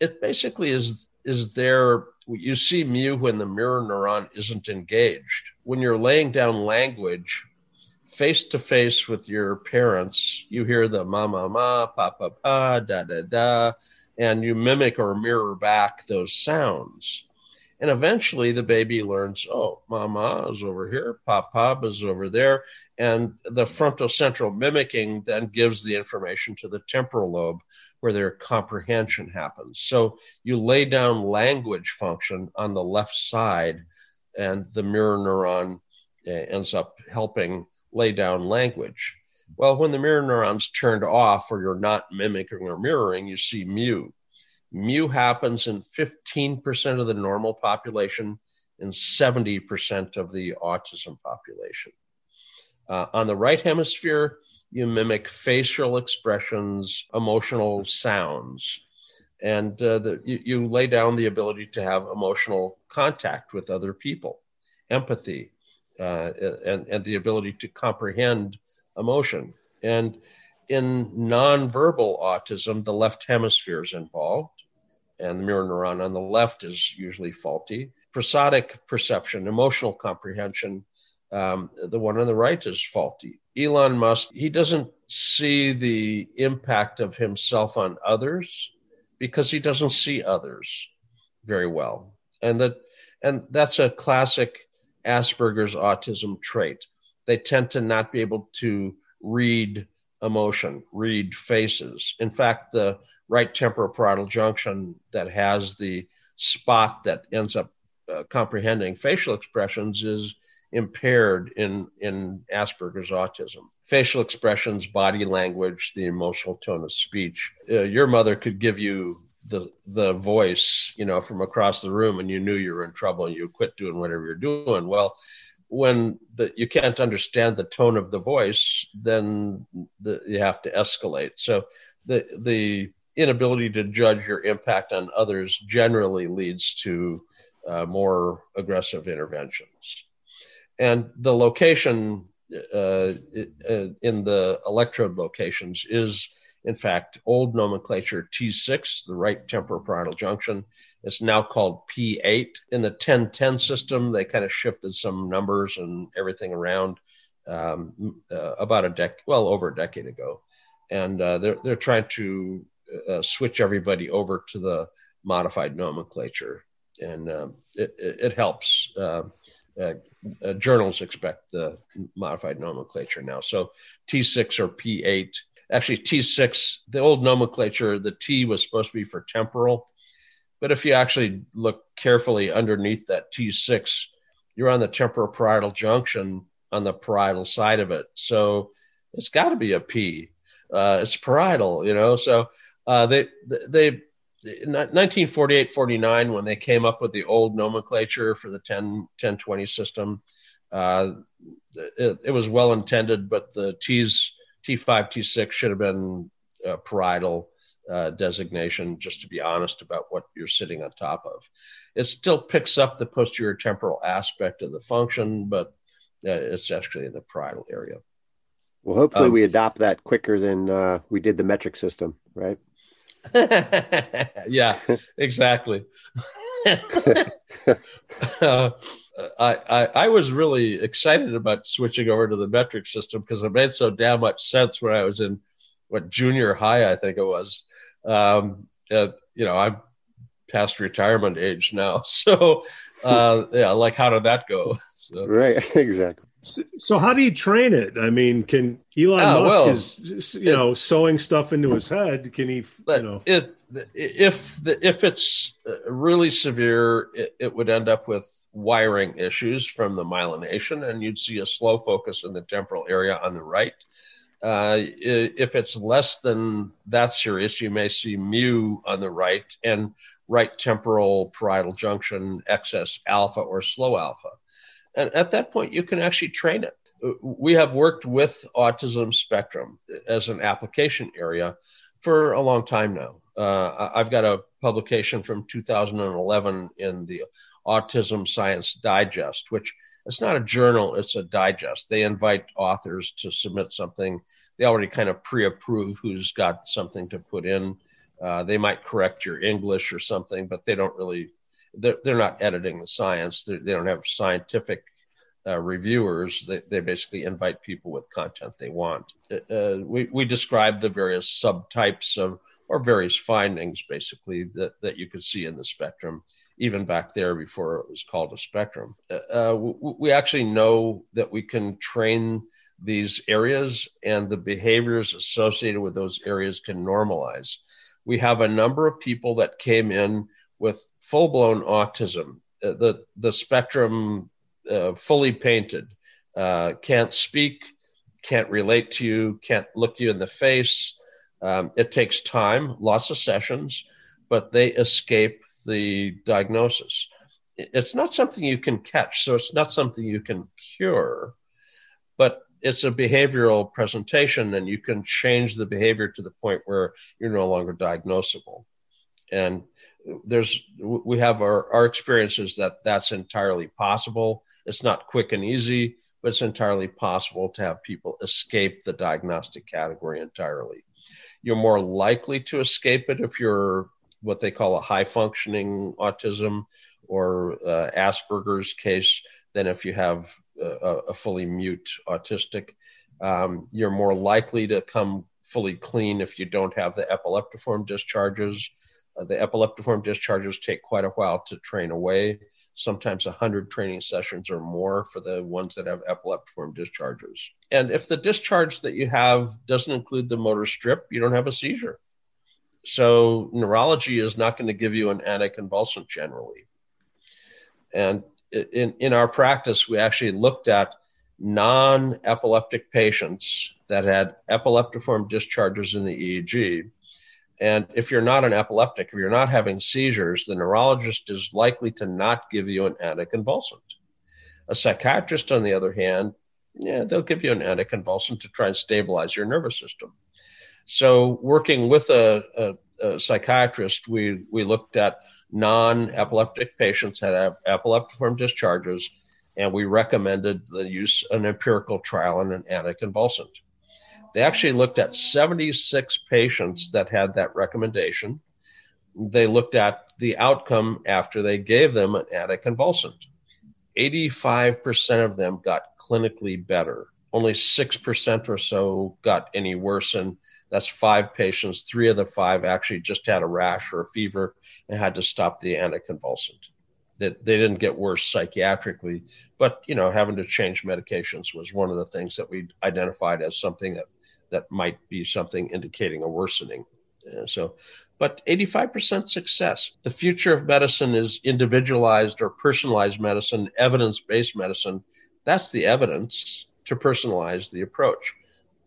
it basically is, is there, you see mu when the mirror neuron isn't engaged. When you're laying down language face-to-face with your parents, you hear the ma, ma, ma, pa, pa, pa, da, da, da, and you mimic or mirror back those sounds. And eventually the baby learns, oh, mama is over here, papa is over there. And the frontotemporal mimicking then gives the information to the temporal lobe where their comprehension happens. So you lay down language function on the left side and the mirror neuron ends up helping lay down language. Well, when the mirror neuron's turned off or you're not mimicking or mirroring, you see mu. Mu happens in fifteen percent of the normal population and seventy percent of the autism population. Uh, on the right hemisphere, you mimic facial expressions, emotional sounds, and uh, the, you, you lay down the ability to have emotional contact with other people, empathy, uh, and, and the ability to comprehend emotion. And in nonverbal autism, the left hemisphere is involved, and the mirror neuron on the left is usually faulty. Prosodic perception, emotional comprehension, um, the one on the right is faulty. Elon Musk, he doesn't see the impact of himself on others because he doesn't see others very well. And that, and that's a classic Asperger's autism trait. They tend to not be able to read emotion, read faces. In fact, the right temporoparietal junction that has the spot that ends up uh, comprehending facial expressions is impaired in, in Asperger's autism. Facial expressions, body language, the emotional tone of speech. Uh, your mother could give you the the voice, you know, from across the room and you knew you were in trouble and you quit doing whatever you're doing. Well, when the, you can't understand the tone of the voice, then the, you have to escalate. So the the inability to judge your impact on others generally leads to uh, more aggressive interventions. And the location uh, in the electrode locations is, in fact, old nomenclature T six, the right temporoparietal junction. It's now called P eight. In the ten ten system, they kind of shifted some numbers and everything around um, uh, about a decade, well, over a decade ago. And uh, they're, they're trying to uh, switch everybody over to the modified nomenclature. And um, it, it helps. Uh, Uh, uh, journals expect the modified nomenclature now. So T six or P eight, actually T six, the old nomenclature, the T was supposed to be for temporal. But if you actually look carefully underneath that T six, you're on the temporoparietal junction on the parietal side of it. So it's got to be a P. Uh, it's parietal, you know. So uh, they, they, in nineteen forty-eight forty-nine, when they came up with the old nomenclature for the ten ten twenty system, uh, it, it was well intended, but the T's, T five, T six should have been a parietal uh, designation, just to be honest about what you're sitting on top of. It still picks up the posterior temporal aspect of the function, but uh, it's actually in the parietal area. Well, hopefully um, we adopt that quicker than uh, we did the metric system, right? Yeah, exactly. uh, I, I I was really excited about switching over to the metric system because it made so damn much sense when I was in what junior high, I think it was. Um, uh, you know, I'm past retirement age now, so uh, yeah, like how did that go? So. Right, exactly. So, so how do you train it? I mean, can Elon ah, Musk well, is you it, know sewing stuff into his head? Can he? You know, it, if the, if it's really severe, it, it would end up with wiring issues from the myelination, and you'd see a slow focus in the temporal area on the right. Uh, if it's less than that serious, you may see mu on the right and right temporal parietal junction excess alpha or slow alpha. And at that point, you can actually train it. We have worked with autism spectrum as an application area for a long time now. Uh, I've got a publication from two thousand eleven in the Autism Science Digest, which it's not a journal, it's a digest. They invite authors to submit something. They already kind of pre-approve who's got something to put in. Uh, they might correct your English or something, but they don't really... They're, they're not editing the science. They're, they don't have scientific uh, reviewers. They, they basically invite people with content they want. Uh, we, we describe the various subtypes of, or various findings, basically, that, that you could see in the spectrum even back there before it was called a spectrum. Uh, we, we actually know that we can train these areas, and the behaviors associated with those areas can normalize. We have a number of people that came in with full-blown autism, uh, the, the spectrum uh, fully painted, uh, can't speak, can't relate to you, can't look you in the face. Um, it takes time, lots of sessions, but they escape the diagnosis. It's not something you can catch, so it's not something you can cure, but it's a behavioral presentation, and you can change the behavior to the point where you're no longer diagnosable. And there's, we have our, our experiences that that's entirely possible. It's not quick and easy, but it's entirely possible to have people escape the diagnostic category entirely. You're more likely to escape it if you're what they call a high functioning autism or uh, Asperger's case than if you have a, a fully mute autistic. Um, you're more likely to come fully clean if you don't have the epileptiform discharges. Uh, the epileptiform discharges take quite a while to train away, sometimes one hundred training sessions or more for the ones that have epileptiform discharges. And if the discharge that you have doesn't include the motor strip, you don't have a seizure. So neurology is not going to give you an anticonvulsant generally. And in, in our practice, we actually looked at non-epileptic patients that had epileptiform discharges in the E E G. And if you're not an epileptic, if you're not having seizures, the neurologist is likely to not give you an anticonvulsant. A psychiatrist, on the other hand, yeah, they'll give you an anticonvulsant to try and stabilize your nervous system. So working with a, a, a psychiatrist, we, we looked at non-epileptic patients that have epileptiform discharges, and we recommended the use of an empirical trial and an anticonvulsant. They actually looked at seventy-six patients that had that recommendation. They looked at the outcome after they gave them an anticonvulsant. eighty-five percent of them got clinically better. Only six percent or so got any worse, and that's five patients. Three of the five actually just had a rash or a fever and had to stop the anticonvulsant. They, they didn't get worse psychiatrically, but, you know, having to change medications was one of the things that we identified as something that that might be something indicating a worsening. So, but eighty-five percent success. The future of medicine is individualized or personalized medicine, evidence-based medicine. That's the evidence to personalize the approach.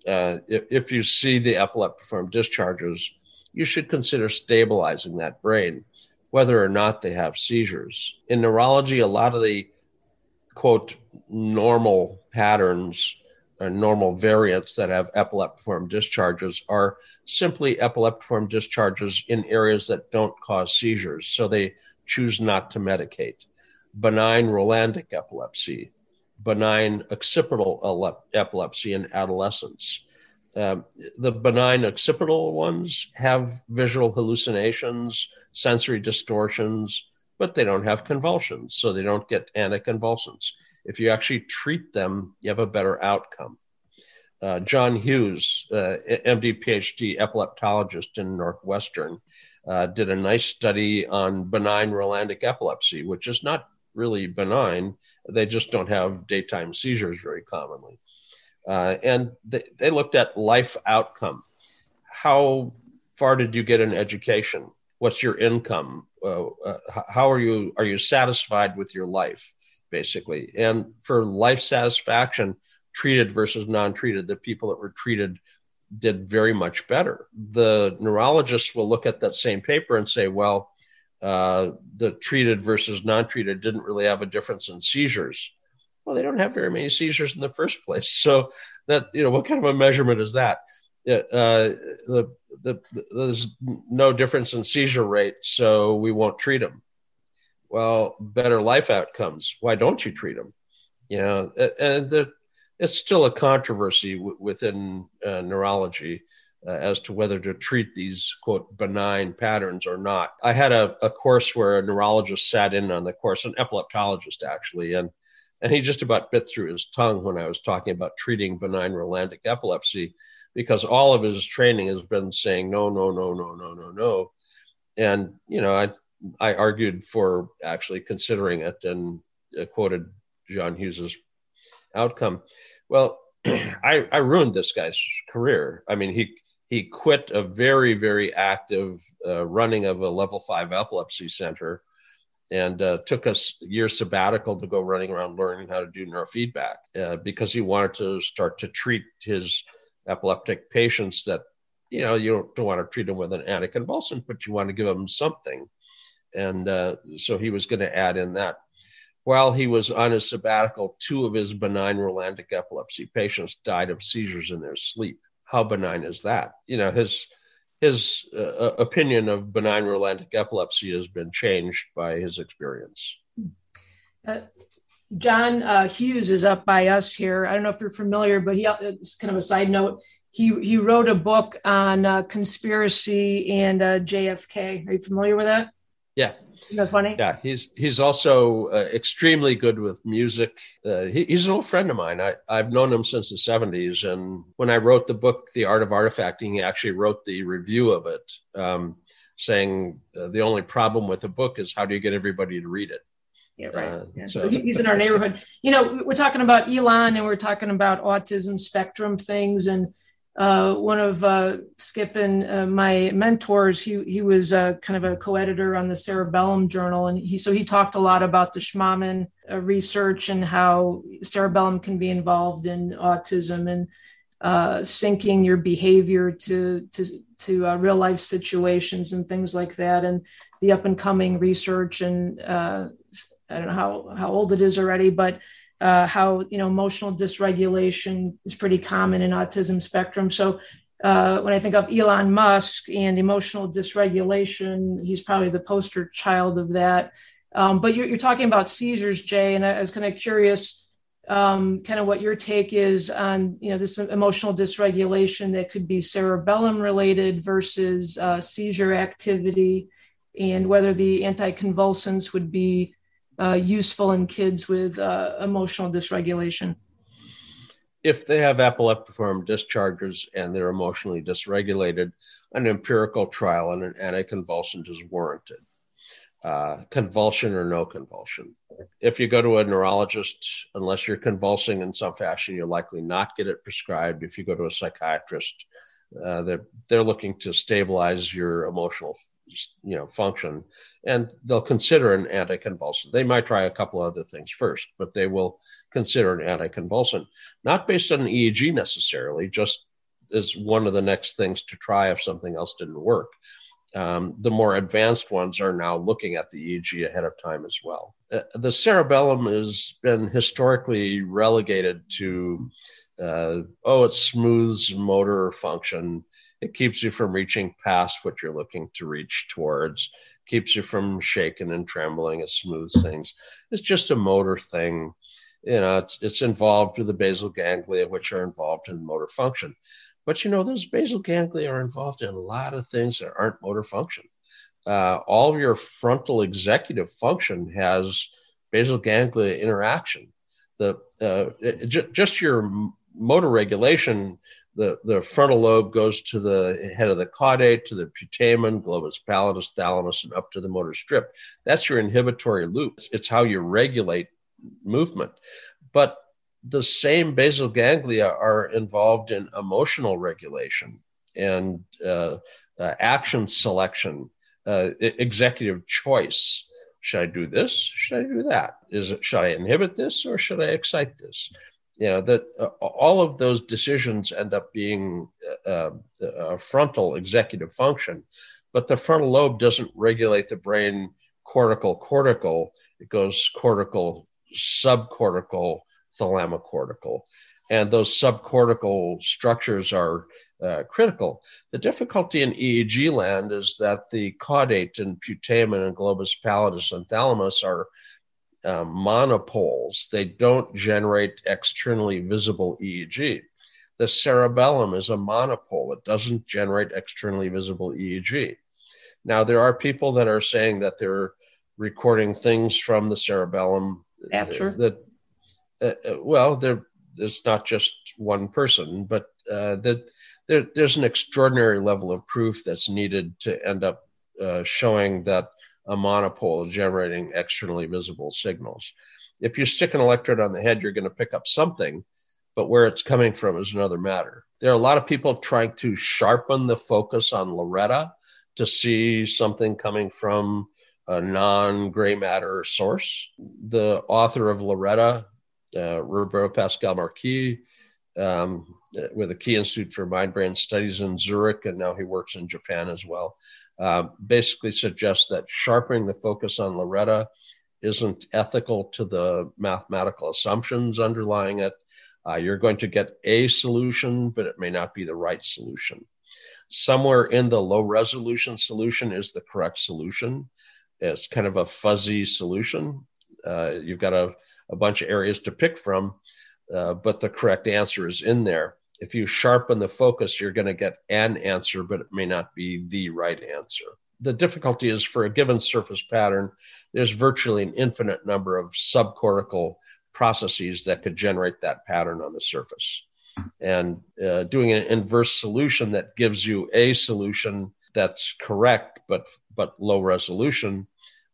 Uh, if, if you see the epileptiform discharges, you should consider stabilizing that brain, whether or not they have seizures. In neurology, a lot of the, quote, normal patterns or normal variants that have epileptiform discharges are simply epileptiform discharges in areas that don't cause seizures, so they choose not to medicate. Benign Rolandic epilepsy, benign occipital epilepsy in adolescents. Um, the benign occipital ones have visual hallucinations, sensory distortions, but they don't have convulsions, so they don't get anticonvulsants. If you actually treat them, you have a better outcome. Uh, John Hughes, uh, M D, P H D, epileptologist in Northwestern, uh, did a nice study on benign Rolandic epilepsy, which is not really benign. They just don't have daytime seizures very commonly. Uh, and they, they looked at life outcome. How far did you get in education? What's your income? Uh, uh, how are you, are you satisfied with your life, basically? And for life satisfaction, treated versus non-treated, the people that were treated did very much better. The neurologists will look at that same paper and say, well, Uh, the treated versus non-treated didn't really have a difference in seizures. Well, they don't have very many seizures in the first place. So that, you know, what kind of a measurement is that? Uh, the, the, the, there's no difference in seizure rate, so we won't treat them. Well, better life outcomes. Why don't you treat them? You know, and the, it's still a controversy w- within uh, neurology Uh, as to whether to treat these, quote, benign patterns or not. I had a, a course where a neurologist sat in on the course, an epileptologist actually, and and he just about bit through his tongue when I was talking about treating benign Rolandic epilepsy, because all of his training has been saying, no, no, no, no, no, no, no. And, you know, I I argued for actually considering it and uh, quoted John Hughes's outcome. Well, I, I ruined this guy's career. I mean, he he quit a very, very active uh, running of a level five epilepsy center and uh, took a year sabbatical to go running around learning how to do neurofeedback uh, because he wanted to start to treat his epileptic patients that, you know, you don't, don't want to treat them with an anticonvulsant, but you want to give them something. And uh, so he was going to add in that. While he was on his sabbatical, two of his benign Rolandic epilepsy patients died of seizures in their sleep. How benign is that? You know, his his uh, opinion of benign Rolandic epilepsy has been changed by his experience. Uh, John uh, Hughes is up by us here. I don't know if you're familiar, but he, it's kind of a side note. He he wrote a book on uh, conspiracy and uh, J F K. Are you familiar with that? Yeah. Isn't that funny? Yeah. He's, he's also uh, extremely good with music. Uh, he, he's an old friend of mine. I, I've known him since the seventies. And when I wrote the book, The Art of Artifacting, he actually wrote the review of it, um, saying uh, the only problem with the book is how do you get everybody to read it? Yeah, right. Uh, yeah. So. so he's in our neighborhood. You know, we're talking about Elon and we're talking about autism spectrum things. And Uh, one of uh, Skip and uh, my mentors, he he was uh, kind of a co-editor on the Cerebellum Journal, and he so he talked a lot about the Schmahmann uh, research and how cerebellum can be involved in autism and uh, syncing your behavior to to to uh, real life situations and things like that, and the up and coming research and uh, I don't know how how old it is already, but. Uh, how, you know, emotional dysregulation is pretty common in autism spectrum. So uh, when I think of Elon Musk and emotional dysregulation, he's probably the poster child of that. Um, but you're, you're talking about seizures, Jay, and I, I was kind of curious um, kind of what your take is on, you know, this emotional dysregulation that could be cerebellum related versus uh, seizure activity and whether the anticonvulsants would be Uh, useful in kids with uh, emotional dysregulation? If they have epileptiform discharges and they're emotionally dysregulated, an empirical trial on an anticonvulsant is warranted, uh, convulsion or no convulsion. If you go to a neurologist, unless you're convulsing in some fashion, you'll likely not get it prescribed. If you go to a psychiatrist, uh, they're, they're looking to stabilize your emotional you know, function, and they'll consider an anticonvulsant. They might try a couple other things first, but they will consider an anticonvulsant, not based on an E E G necessarily, just as one of the next things to try if something else didn't work. Um, the more advanced ones are now looking at the E E G ahead of time as well. Uh, the cerebellum has been historically relegated to, uh, oh, it smooths motor function. It keeps you from reaching past what you're looking to reach towards, keeps you from shaking and trembling. It smooths things. It's just a motor thing. You know, it's, it's involved with the basal ganglia, which are involved in motor function. But, you know, those basal ganglia are involved in a lot of things that aren't motor function. Uh, all of your frontal executive function has basal ganglia interaction. The uh, it, j- just your motor regulation. The, the frontal lobe goes to the head of the caudate, to the putamen, globus pallidus, thalamus, and up to the motor strip. That's your inhibitory loop. It's how you regulate movement. But the same basal ganglia are involved in emotional regulation and uh, uh, action selection, uh, executive choice. Should I do this? Should I do that? Is it, should I inhibit this or should I excite this? You know, that uh, all of those decisions end up being uh, a frontal executive function, but the frontal lobe doesn't regulate the brain cortical cortical. It goes cortical, subcortical, thalamocortical. And those subcortical structures are uh, critical. The difficulty in E E G land is that the caudate and putamen and globus pallidus and thalamus are Uh, monopoles. They don't generate externally visible E E G. The cerebellum is a monopole. It doesn't generate externally visible E E G. Now, there are people that are saying that they're recording things from the cerebellum. After. That, uh, well, there, it's not just one person, but uh, that there, there's an extraordinary level of proof that's needed to end up uh, showing that a monopole generating externally visible signals. If you stick an electrode on the head, you're going to pick up something, but where it's coming from is another matter. There are a lot of people trying to sharpen the focus on Loretta to see something coming from a non-gray matter source. The author of Loretta, uh, Roberto Pascual Marqui, um, with the Key Institute for Mind-Brain Studies in Zurich, and now he works in Japan as well, uh, basically suggests that sharpening the focus on Loretta isn't ethical to the mathematical assumptions underlying it. Uh, you're going to get a solution, but it may not be the right solution. Somewhere in the low resolution solution is the correct solution. It's kind of a fuzzy solution. Uh, you've got a, a bunch of areas to pick from, uh, but the correct answer is in there. If you sharpen the focus, you're going to get an answer, but it may not be the right answer. The difficulty is for a given surface pattern, there's virtually an infinite number of subcortical processes that could generate that pattern on the surface. And uh, doing an inverse solution that gives you a solution that's correct, but but low resolution,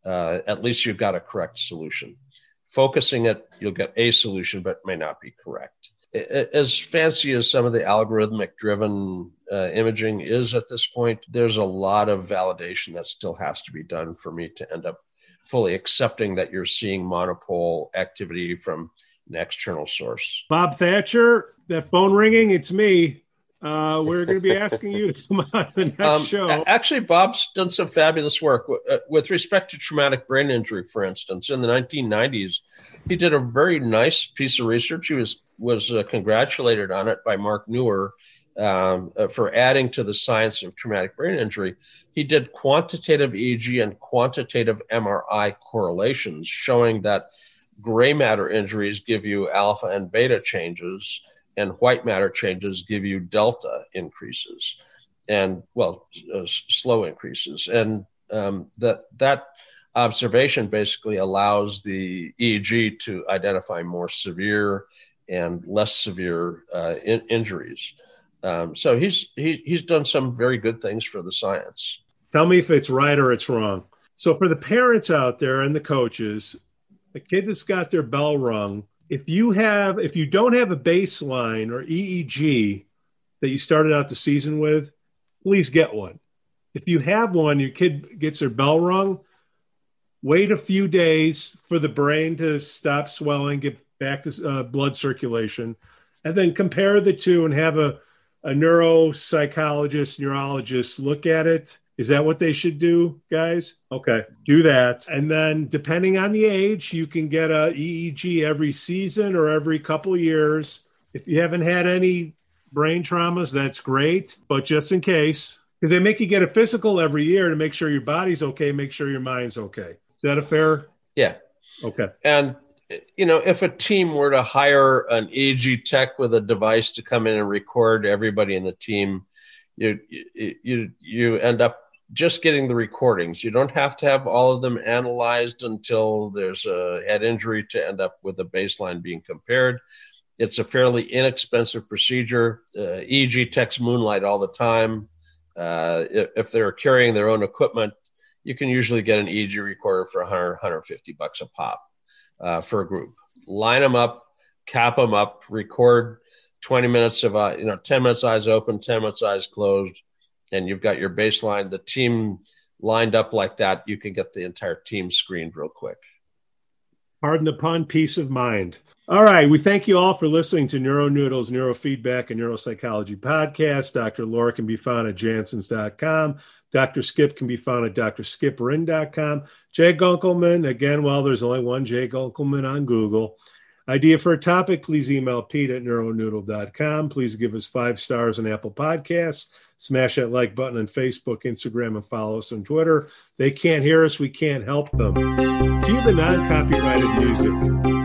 uh, at least you've got a correct solution. Focusing it, you'll get a solution, but may not be correct. As fancy as some of the algorithmic-driven uh, imaging is at this point, there's a lot of validation that still has to be done for me to end up fully accepting that you're seeing monopole activity from an external source. Bob Thatcher, that phone ringing, it's me. Uh, we're going to be asking you to come on the next um, show. Actually, Bob's done some fabulous work. Uh, with respect to traumatic brain injury, for instance, in the nineteen nineties, he did a very nice piece of research. He was was uh, congratulated on it by Mark Neuer um, uh, for adding to the science of traumatic brain injury. He did quantitative E E G and quantitative M R I correlations, showing that gray matter injuries give you alpha and beta changes, and white matter changes give you delta increases and, well, uh, slow increases. And um, that that observation basically allows the E E G to identify more severe and less severe uh, in- injuries. Um, so he's he, he's done some very good things for the science. Tell me if it's right or it's wrong. So for the parents out there and the coaches, the kid that's got their bell rung, If you have, if you don't have a baseline or E E G that you started out the season with, please get one. If you have one, your kid gets their bell rung, wait a few days for the brain to stop swelling, get back to uh, blood circulation, and then compare the two and have a, a neuropsychologist, neurologist look at it. Is that what they should do, guys? Okay, do that. And then depending on the age, you can get a E E G every season or every couple years. If you haven't had any brain traumas, that's great. But just in case, because they make you get a physical every year to make sure your body's okay, make sure your mind's okay. Is that a fair? Yeah. Okay. And, you know, if a team were to hire an E E G tech with a device to come in and record everybody in the team, you you you end up just getting the recordings. You don't have to have all of them analyzed until there's a head injury to end up with a baseline being compared. It's a fairly inexpensive procedure. Uh, E E G techs moonlight all the time. Uh, if, if they're carrying their own equipment, you can usually get an E E G recorder for one hundred, one hundred fifty bucks a pop uh, for a group. Line them up, cap them up, record twenty minutes of, uh, you know, ten minutes eyes open, ten minutes eyes closed, and you've got your baseline. The team lined up like that, you can get the entire team screened real quick. Pardon the pun, peace of mind. All right. We thank you all for listening to NeuroNoodles, Neurofeedback, and Neuropsychology Podcast. Doctor Laura can be found at jansons dot com. Doctor Skip can be found at d r skip wren dot com. Jay Gunkelman, again, well, there's only one Jay Gunkelman on Google. Idea for a topic, please email pete at neuronoodle dot com. Please give us five stars on Apple Podcasts. Smash that like button on Facebook, Instagram, and follow us on Twitter. They can't hear us. We can't help them. Cue the non-copyrighted music.